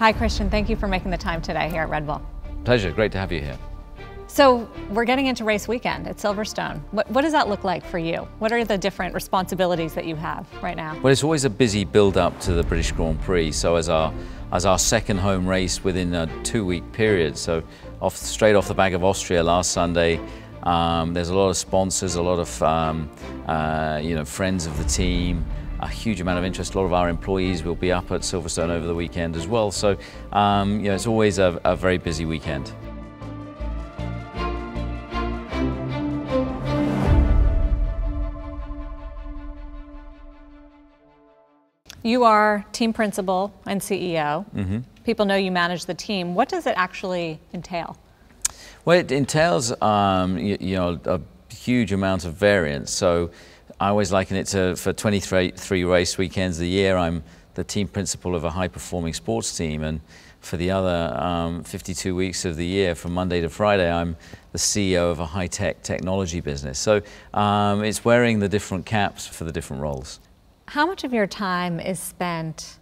Hi, Christian. Thank you for making the time today here at Red Bull. Pleasure. Great to have you here. So we're getting into race weekend at Silverstone. What does that look like for you? What are the different responsibilities that you have right now? Well, it's always a busy build-up to the British Grand Prix. So as our second home race within a two-week period, so straight off the back of Austria last Sunday, there's a lot of sponsors, a lot of friends of the team, a huge amount of interest. A lot of our employees will be up at Silverstone over the weekend as well. So it's always a very busy weekend. You are team principal and CEO. Mm-hmm. People know you manage the team. What does it actually entail? Well, it entails a huge amount of variance. So I always liken it to, for 23 race weekends a year, I'm the team principal of a high-performing sports team, and for the other 52 weeks of the year, from Monday to Friday, I'm the CEO of a high-tech technology business. So it's wearing the different caps for the different roles. How much of your time is spent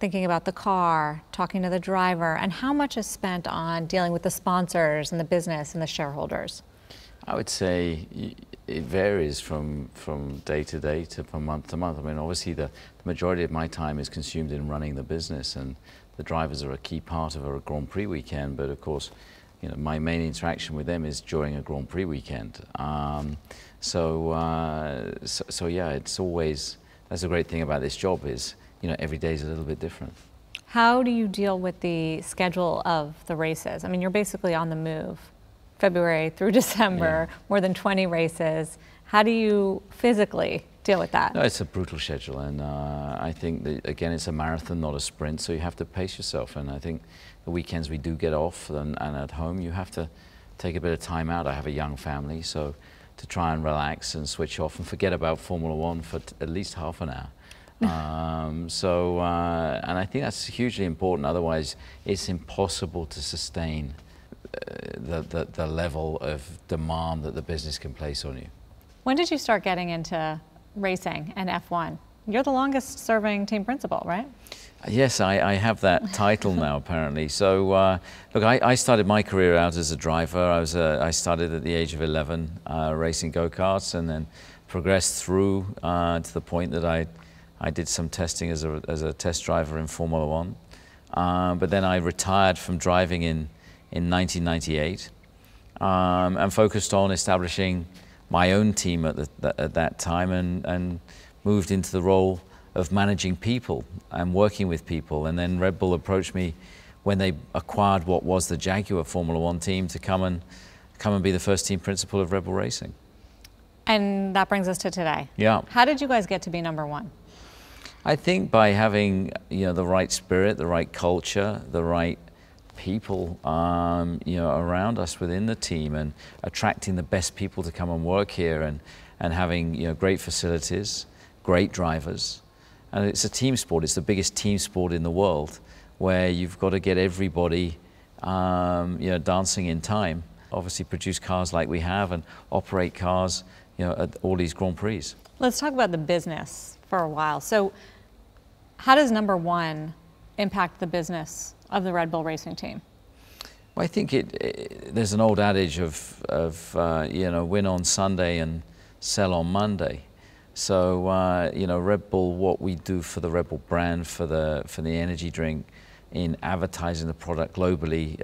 thinking about the car, talking to the driver, and how much is spent on dealing with the sponsors and the business and the shareholders? I would say it varies from day to day to from month to month. I mean, obviously the majority of my time is consumed in running the business, and the drivers are a key part of a Grand Prix weekend, but of course, my main interaction with them is during a Grand Prix weekend. So it's always, that's the great thing about this job is, every day is a little bit different. How do you deal with the schedule of the races? I mean, you're basically on the move, February through December, yeah. More than 20 races. How do you physically deal with that? No, it's a brutal schedule, and I think that, again, it's a marathon, not a sprint, so you have to pace yourself. And I think the weekends we do get off, and at home you have to take a bit of time out. I have a young family, so to try and relax and switch off and forget about Formula One for at least half an hour. And I think that's hugely important. Otherwise, it's impossible to sustain the level of demand that the business can place on you. When did you start getting into racing and F1? You're the longest serving team principal, right? Yes, I have that title now, apparently. So, look, I started my career out as a driver. I started at the age of 11 racing go-karts, and then progressed through to the point that I did some testing as a test driver in Formula One. But then I retired from driving in 1998 and focused on establishing my own team at that time, and moved into the role of managing people and working with people. And then Red Bull approached me when they acquired what was the Jaguar Formula One team to come and be the first team principal of Red Bull Racing. And that brings us to today. Yeah. How did you guys get to be number one? I think by having the right spirit, the right culture, the right people around us within the team, and attracting the best people to come and work here, and having great facilities, great drivers. And it's a team sport. It's the biggest team sport in the world, where you've got to get everybody dancing in time. Obviously produce cars like we have, and operate cars at all these Grand Prix. Let's talk about the business for a while. So how does number one impact the business of the Red Bull Racing team? Well, I think there's an old adage of win on Sunday and sell on Monday. So Red Bull, what we do for the Red Bull brand, for the energy drink, in advertising the product globally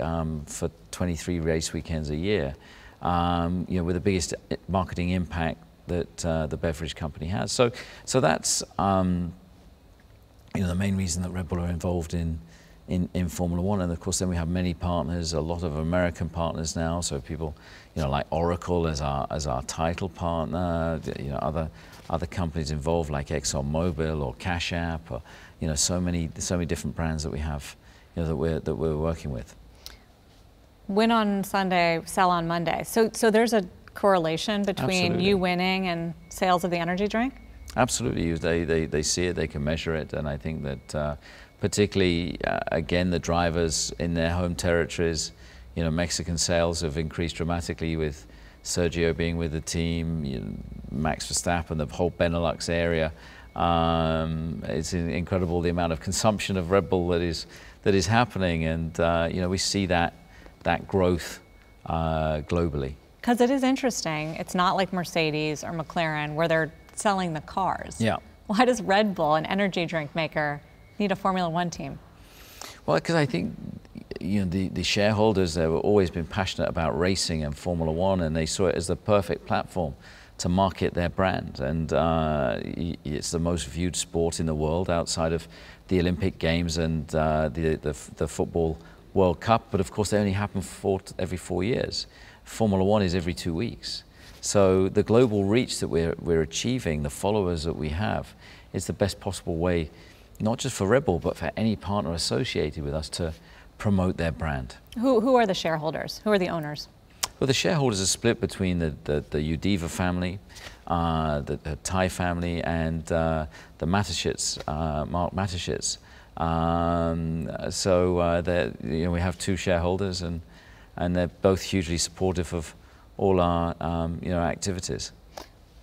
for 23 race weekends a year, we're the biggest marketing impact that the beverage company has. So that's the main reason that Red Bull are involved in Formula One. And of course, then we have many partners, a lot of American partners now. So people, like Oracle as our title partner, other companies involved like ExxonMobil or Cash App, or so many different brands that we have, that we're working with. Win on Sunday, sell on Monday. So there's a correlation between Absolutely. You winning and sales of the energy drink? Absolutely, they see it, they can measure it, and I think that particularly, again, the drivers in their home territories, Mexican sales have increased dramatically with Sergio being with the team, Max Verstappen, the whole Benelux area. It's incredible the amount of consumption of Red Bull that is happening, and you know, we see that growth globally. Because it is interesting, it's not like Mercedes or McLaren where they're selling the cars. Yeah. Why does Red Bull, an energy drink maker, need a Formula One team? Well, because I think, you know, the shareholders have always been passionate about racing and Formula One, and they saw it as the perfect platform to market their brand. And it's the most viewed sport in the world outside of the Olympic Games and the Football World Cup. But of course, they only happen every 4 years. Formula One is every 2 weeks. So the global reach that we're achieving, the followers that we have, is the best possible way, not just for Red Bull, but for any partner associated with us to promote their brand. Who are the shareholders? Who are the owners? Well, the shareholders are split between the Udeva family, the Thai family, and the Mateschitz, Mark Mateschitz. You know, we have two shareholders, and they're both hugely supportive of all our you know, activities.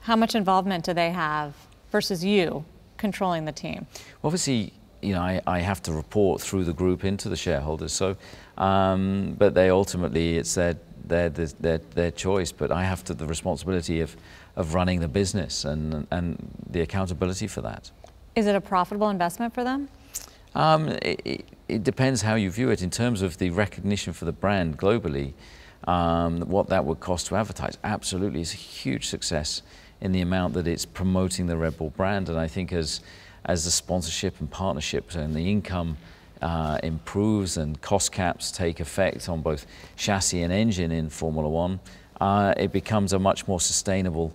How much involvement do they have versus you controlling the team? Well, obviously, you know, I have to report through the group into the shareholders. So, but they ultimately, it's their choice. But I have the responsibility of running the business and the accountability for that. Is it a profitable investment for them? It depends how you view it. In terms of the recognition for the brand globally, what that would cost to advertise, absolutely, is a huge success in the amount that it's promoting the Red Bull brand. And I think as the sponsorship and partnerships and the income improves and cost caps take effect on both chassis and engine in Formula One, it becomes a much more sustainable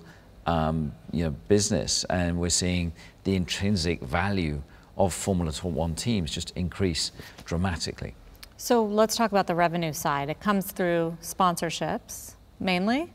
you know, business. And we're seeing the intrinsic value of Formula One teams just increase dramatically. So let's talk about the revenue side. It comes through sponsorships, mainly?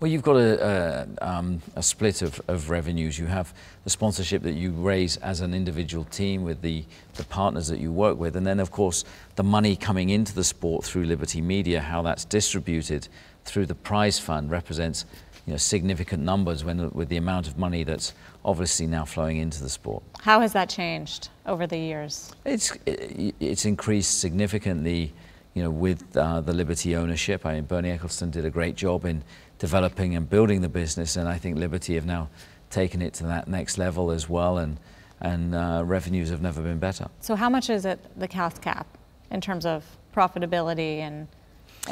Well, you've got a split of revenues. You have the sponsorship that you raise as an individual team with the partners that you work with. And then, of course, the money coming into the sport through Liberty Media, how that's distributed through the prize fund represents, you know, significant numbers with the amount of money that's obviously now flowing into the sport. How has that changed over the years? It's increased significantly, you know, with the Liberty ownership. I mean, Bernie Ecclestone did a great job in developing and building the business, and I think Liberty have now taken it to that next level as well, and revenues have never been better. So how much is it the cost cap in terms of profitability and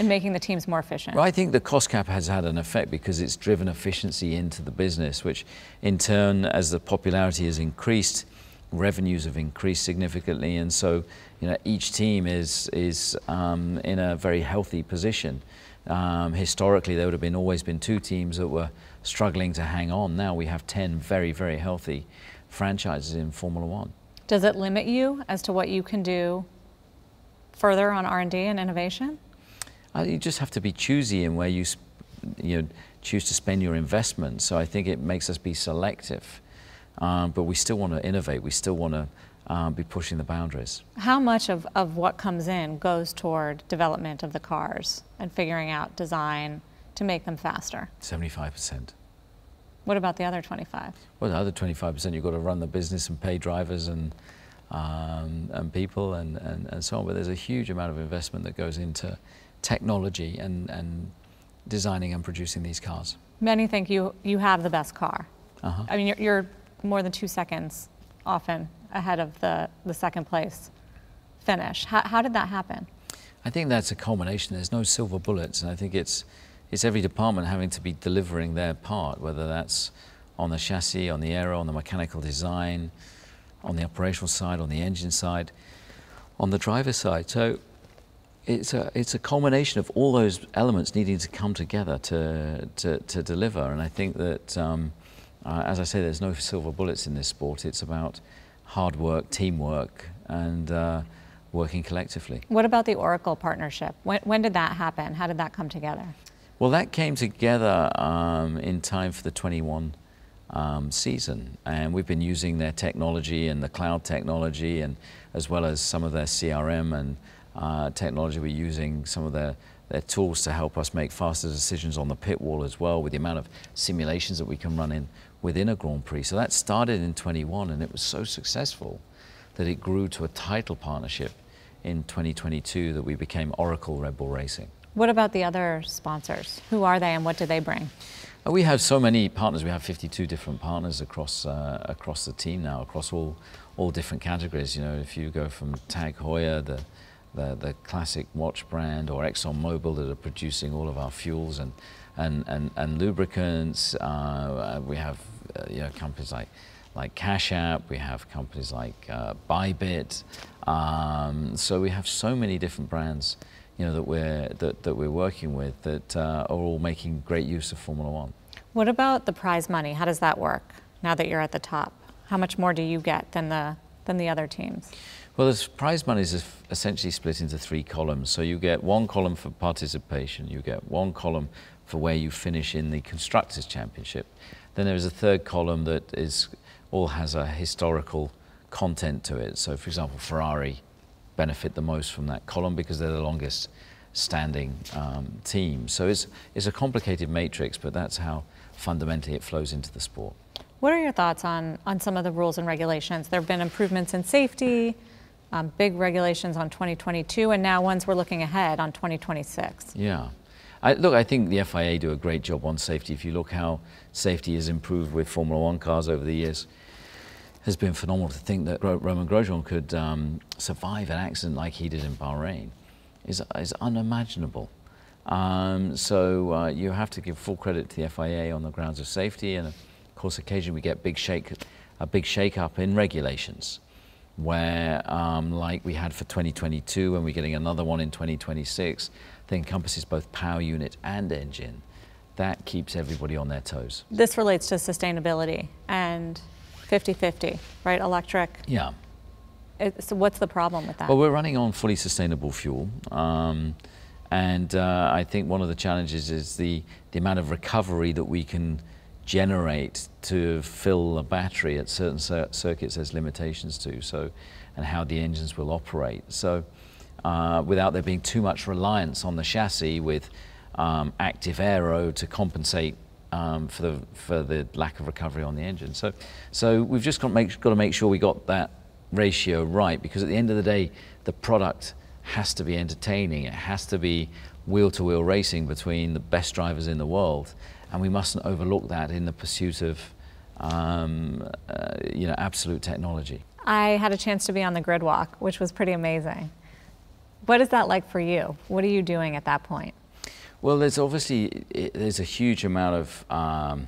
making the teams more efficient? Well, I think the cost cap has had an effect because it's driven efficiency into the business, which in turn, as the popularity has increased, revenues have increased significantly, and so, you know, each team is in a very healthy position. Historically, there would have always been two teams that were struggling to hang on. Now we have 10 very, very healthy franchises in Formula One. Does it limit you as to what you can do further on R&D and innovation? You just have to be choosy in where you choose to spend your investment. So I think it makes us be selective. But we still want to innovate. We still want to be pushing the boundaries. How much of what comes in goes toward development of the cars and figuring out design to make them faster? 75%. What about the other 25%? Well, the other 25%, you've got to run the business and pay drivers and people and so on. But there's a huge amount of investment that goes into technology and designing and producing these cars. Many think you have the best car. Uh-huh. I mean, you're more than 2 seconds often ahead of the second place finish. How did that happen? I think that's a culmination. There's no silver bullets, and I think it's every department having to be delivering their part, whether that's on the chassis, on the aero, on the mechanical design, on the operational side, on the engine side, on the driver's side. So it's a culmination of all those elements needing to come together to deliver. And I think that as I say, there's no silver bullets in this sport. It's about hard work, teamwork, and working collectively. What about the Oracle partnership? When did that happen? How did that come together? Well, that came together in time for the 21 season, and we've been using their technology and the cloud technology, and as well as some of their CRM and technology. We're using some of their tools to help us make faster decisions on the pit wall as well, with the amount of simulations that we can run in within a Grand Prix. So that started in 21, and it was so successful that it grew to a title partnership in 2022 that we became Oracle Red Bull Racing. What about the other sponsors? Who are they and what do they bring? We have so many partners. We have 52 different partners across the team now, across all different categories. You know, if you go from TAG Heuer, the classic watch brand, or ExxonMobil that are producing all of our fuels and lubricants. We have you know, companies like Cash App. We have companies like Bybit. So we have so many different brands, you know, that we're working with that are all making great use of Formula One. What about the prize money? How does that work now that you're at the top? How much more do you get than the other teams? Well, the prize money is essentially split into three columns. So you get one column for participation, you get one column for where you finish in the Constructors' Championship. Then there is a third column that all has a historical content to it. So, for example, Ferrari benefit the most from that column because they're the longest standing team. So it's a complicated matrix, but that's how fundamentally it flows into the sport. What are your thoughts on some of the rules and regulations? There have been improvements in safety, big regulations on 2022, and now ones we're looking ahead on 2026. Yeah. I think the FIA do a great job on safety. If you look how safety has improved with Formula One cars over the years, has been phenomenal. To think that Roman Grosjean could survive an accident like he did in Bahrain is unimaginable. So you have to give full credit to the FIA on the grounds of safety, and of course occasionally we get a big shake-up in regulations, where like we had for 2022, and we're getting another one in 2026 that encompasses both power unit and engine. That keeps everybody on their toes. This relates to sustainability and 50-50, right? Electric. Yeah. So what's the problem with that? Well, we're running on fully sustainable fuel. And I think one of the challenges is the amount of recovery that we can generate to fill a battery at certain circuits there's limitations to, so, and how the engines will operate. So without there being too much reliance on the chassis with active aero to compensate for the lack of recovery on the engine. So we've just got to make sure we got that ratio right, because at the end of the day, the product has to be entertaining. It has to be wheel-to-wheel racing between the best drivers in the world, and we mustn't overlook that in the pursuit of you know, absolute technology. I had a chance to be on the grid walk, which was pretty amazing. What is that like for you? What are you doing at that point? Well, there's a huge amount of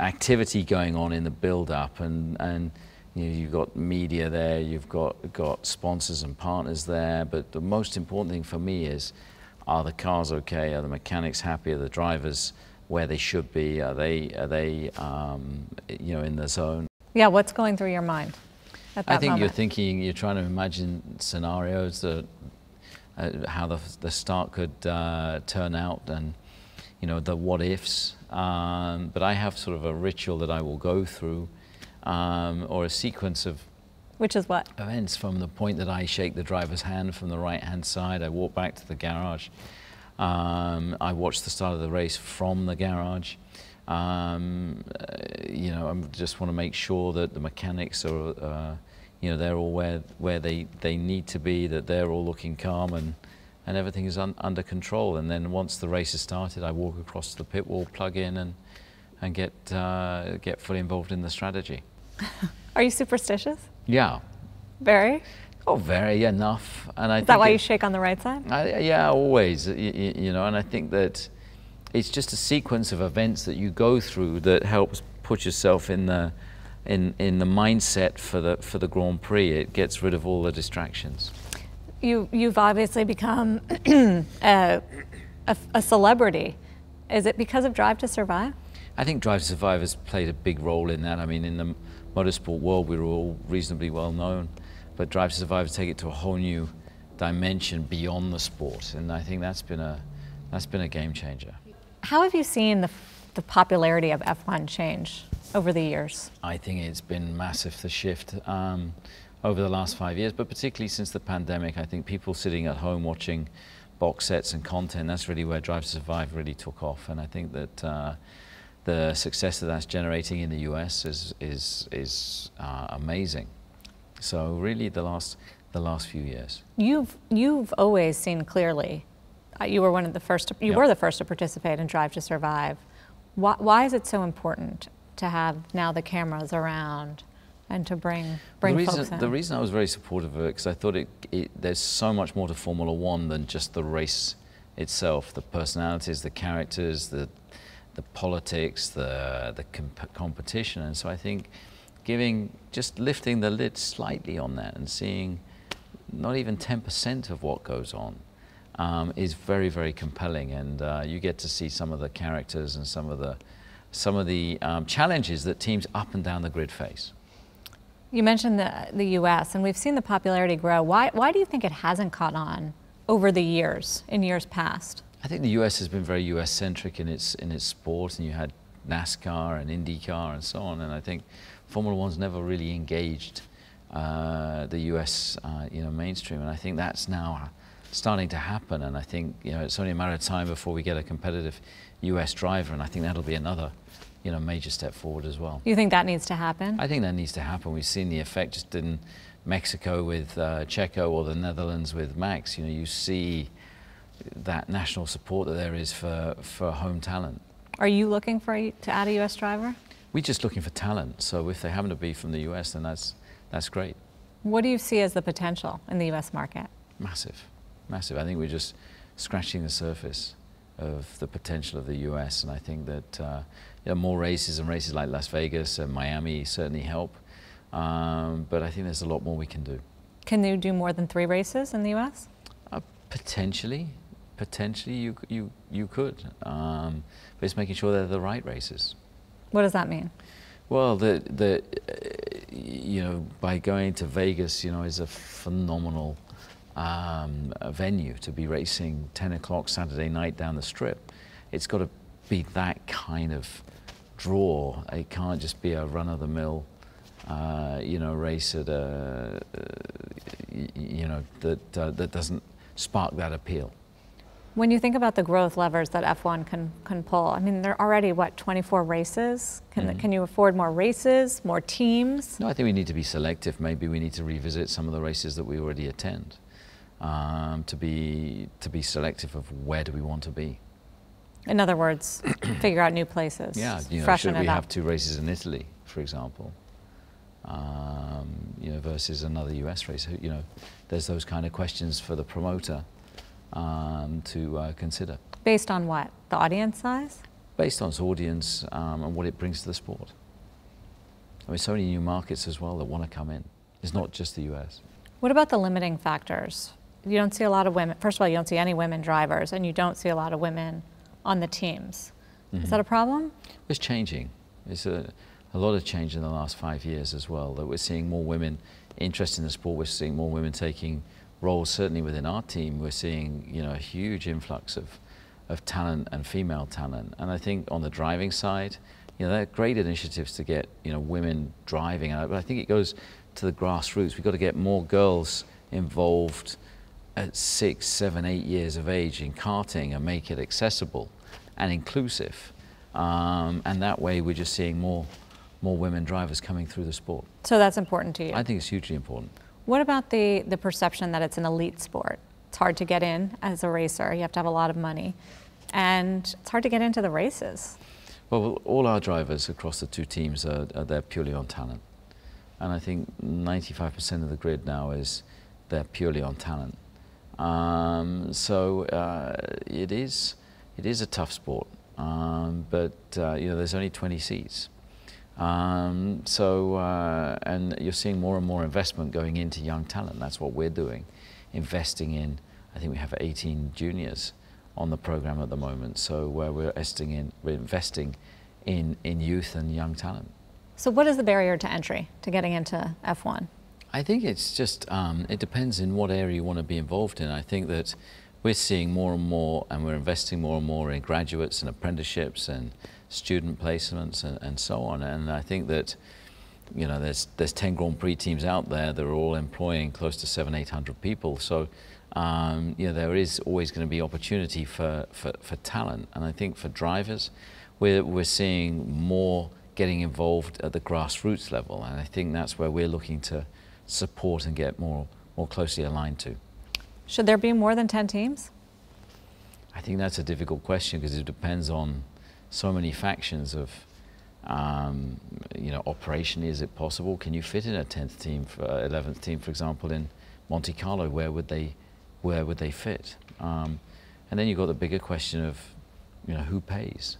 activity going on in the build-up, and you know, you've got media there, you've got sponsors and partners there. But the most important thing for me is: are the cars okay? Are the mechanics happy? Are the drivers where they should be? Are they you know, in the zone? Yeah. What's going through your mind at that moment? You're trying to imagine scenarios that. How the start could turn out, and you know, the what ifs. But I have sort of a ritual that I will go through, or a sequence of events from the point that I shake the driver's hand from the right hand side. I walk back to the garage. I watch the start of the race from the garage. You know, I just want to make sure that the mechanics are. You know, they're all where they need to be, that they're all looking calm and everything is under control. And then once the race has started, I walk across to the pit wall, plug in, and get fully involved in the strategy. Are you superstitious? Yeah. Very? Oh, very enough. And is that why you shake on the right side? Yeah, always. You know, and I think that it's just a sequence of events that you go through that helps put yourself in the mindset for the Grand Prix. It gets rid of all the distractions. You've obviously become a celebrity. Is it because of Drive to Survive? I think Drive to Survive has played a big role in that. I mean, in the motorsport world, we were all reasonably well known, but Drive to Survive has taken it to a whole new dimension beyond the sport, and I think that's been a game changer. How have you seen the popularity of F1 change over the years? I think it's been massive, the shift. over the last 5 years, but particularly since the pandemic. I think people sitting at home watching box sets and content, that's really where Drive to Survive really took off. And I think that the success that that's generating in the US is amazing. So really the last few years. You've always seen clearly. You were one of the first to, you were the first to participate in Drive to Survive. Why is it so important to have now the cameras around and to bring folks in? The reason I was very supportive of it, because I thought there's so much more to Formula One than just the race itself, the personalities, the characters, the politics, the competition. And so I think just lifting the lid slightly on that and seeing not even 10% of what goes on is very, very compelling. And you get to see some of the characters and some of the challenges that teams up and down the grid face. You mentioned the U.S., and we've seen the popularity grow. Why do you think it hasn't caught on over the years, in years past? I think the U.S. has been very U.S.-centric in its sport, and you had NASCAR and IndyCar and so on, and I think Formula One's never really engaged the U.S. Mainstream, and I think that's now starting to happen, and I think it's only a matter of time before we get a competitive U.S. driver, and I think that'll be another major step forward as well. You think that needs to happen? I think that needs to happen. We've seen the effect just in Mexico with Checo, or the Netherlands with Max. You see that national support that there is for home talent. Are you looking to add a U.S. driver? We're just looking for talent. So if they happen to be from the U.S., then that's great. What do you see as the potential in the U.S. market? Massive, massive. I think we're just scratching the surface of the potential of the U.S., and I think that more races, and races like Las Vegas and Miami, certainly help, but I think there's a lot more we can do. Can you do more than 3 races in the U.S.? Potentially you could, but it's making sure they're the right races. What does that mean? Well, by going to Vegas, is a phenomenal a venue to be racing 10 o'clock Saturday night down the strip. It's got to be that kind of draw. It can't just be a run-of-the-mill, race at a, that doesn't spark that appeal. When you think about the growth levers that F1 can pull, I mean, there are already, what, 24 races? Can you afford more races, more teams? No, I think we need to be selective. Maybe we need to revisit some of the races that we already attend. To be selective of where do we want to be. In other words, figure out new places. Yeah, freshen should we have 2 races in Italy, for example, versus another U.S. race? There's those kind of questions for the promoter to consider. Based on what? The audience size? Based on its audience and what it brings to the sport. I mean, so many new markets as well that want to come in. It's not just the U.S. What about the limiting factors? You don't see a lot of women. First of all, you don't see any women drivers, and you don't see a lot of women on the teams. Mm-hmm. Is that a problem? It's changing. It's a lot of change in the last 5 years as well, that we're seeing more women interested in the sport. We're seeing more women taking roles. Certainly within our team, we're seeing a huge influx of talent and female talent. And I think on the driving side, there are great initiatives to get women driving. But I think it goes to the grassroots. We've got to get more girls involved at 6, 7, 8 years of age in karting and make it accessible and inclusive. And that way we're just seeing more women drivers coming through the sport. So that's important to you? I think it's hugely important. What about the perception that it's an elite sport? It's hard to get in as a racer. You have to have a lot of money. And it's hard to get into the races. Well, all our drivers across the 2 teams are there purely on talent. And I think 95% of the grid now is they're purely on talent. It is a tough sport, but there's only 20 seats. And you're seeing more and more investment going into young talent. That's what we're doing, investing in. I think we have 18 juniors on the program at the moment. So where we're investing in youth and young talent. So what is the barrier to entry to getting into F1? I think it's just, it depends in what area you want to be involved in. I think that we're seeing more and more, and we're investing more and more in graduates and apprenticeships and student placements and so on. And I think that you know, there's 10 Grand Prix teams out there that are all employing close to 700-800 people. So, you know, there is always going to be opportunity for talent. And I think for drivers, we're seeing more getting involved at the grassroots level. And I think that's where we're looking to support and get more closely aligned to. Should there be more than 10 teams? I think that's a difficult question because it depends on so many factions of, you know, operationally, is it possible? Can you fit in a 10th team, 11th team, for example, in Monte Carlo? Where would they fit? And then you've got the bigger question of, you know, who pays?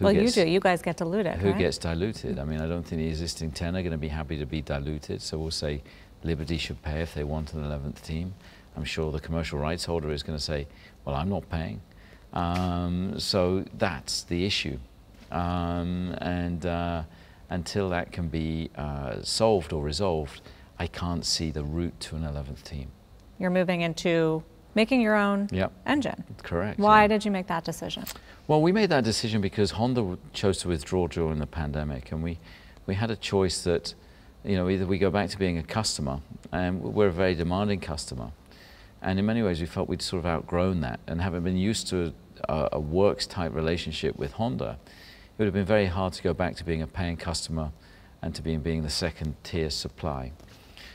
You guys get diluted, who gets diluted? I mean, I don't think the existing 10 are going to be happy to be diluted, so we'll say Liberty should pay if they want an 11th team. I'm sure the commercial rights holder is going to say, well, I'm not paying. So that's the issue. Until that can be solved or resolved, I can't see the route to an 11th team. You're moving into making your own engine. Correct. Why did you make that decision? Well, we made that decision because Honda chose to withdraw during the pandemic, and we had a choice that, you know, either we go back to being a customer, and we're a very demanding customer, and in many ways we felt we'd sort of outgrown that, and having been used to a works type relationship with Honda, it would have been very hard to go back to being a paying customer and to being the second tier supply.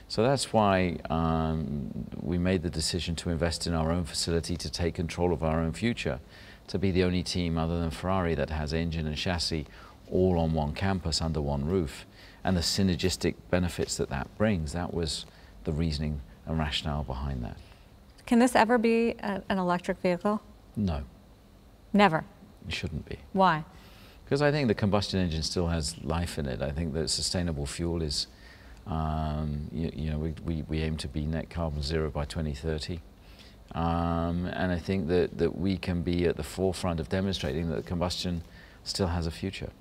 So that's why we made the decision to invest in our own facility, to take control of our own future, to be the only team other than Ferrari that has engine and chassis all on one campus under one roof, and the synergistic benefits that that brings. That was the reasoning and rationale behind that. Can this ever be an electric vehicle? No. Never? It shouldn't be. Why? Because I think the combustion engine still has life in it. I think that sustainable fuel is, we aim to be net carbon zero by 2030. And I think that we can be at the forefront of demonstrating that combustion still has a future.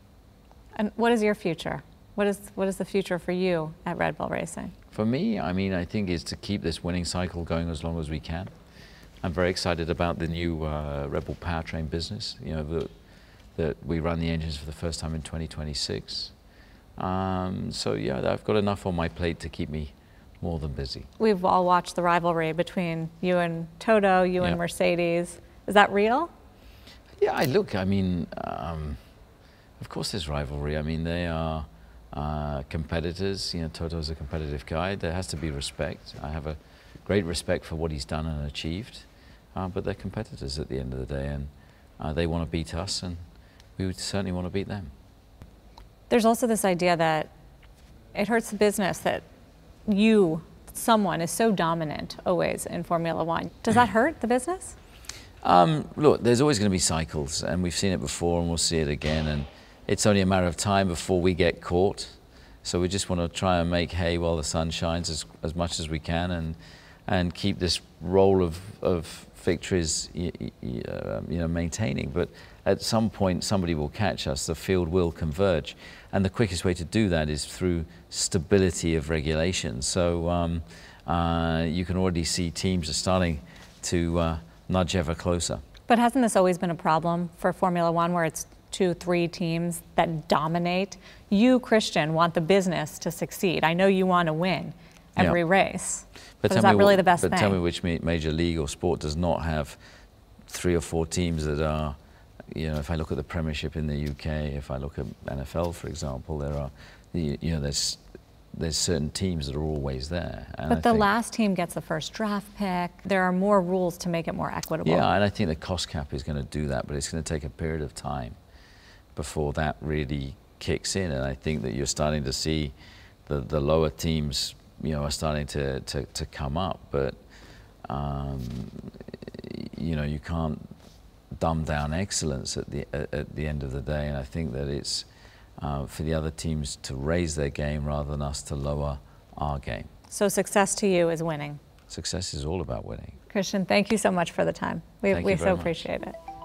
And what is your future? What is the future for you at Red Bull Racing? For me, I mean, I think is to keep this winning cycle going as long as we can. I'm very excited about the new Red Bull powertrain business. You know, that we run the engines for the first time in 2026. So yeah, I've got enough on my plate to keep me more than busy. We've all watched the rivalry between you and Toto, you and Mercedes. Is that real? Yeah, I mean, of course there's rivalry. I mean, they are competitors. You know, Toto's a competitive guy. There has to be respect. I have a great respect for what he's done and achieved, but they're competitors at the end of the day, and they want to beat us, and we would certainly want to beat them. There's also this idea that it hurts the business that someone is so dominant always in Formula One. Does that hurt the business? Look, there's always going to be cycles, and we've seen it before and we'll see it again, and it's only a matter of time before we get caught. So we just want to try and make hay while the sun shines as much as we can, and keep this roll of victories, you know, maintaining. But at some point, somebody will catch us. The field will converge, and the quickest way to do that is through stability of regulation. So you can already see teams are starting to nudge ever closer. But hasn't this always been a problem for Formula One, where it's 2-3 teams that dominate? You, Christian, want the business to succeed. I know you want to win every race. But is that really the best thing? But tell me which major league or sport does not have 3 or 4 teams that are, you know, if I look at the Premiership in the UK, if I look at NFL, for example, there are, you know, there's certain teams that are always there. And but the last team gets the first draft pick. There are more rules to make it more equitable. Yeah, and I think the cost cap is going to do that, but it's going to take a period of time before that really kicks in. And I think that you're starting to see the lower teams, you know, are starting to come up, but you know, you can't dumb down excellence at the end of the day. And I think that it's for the other teams to raise their game rather than us to lower our game. So success to you is winning. Success is all about winning. Christian, thank you so much for the time. We so appreciate it.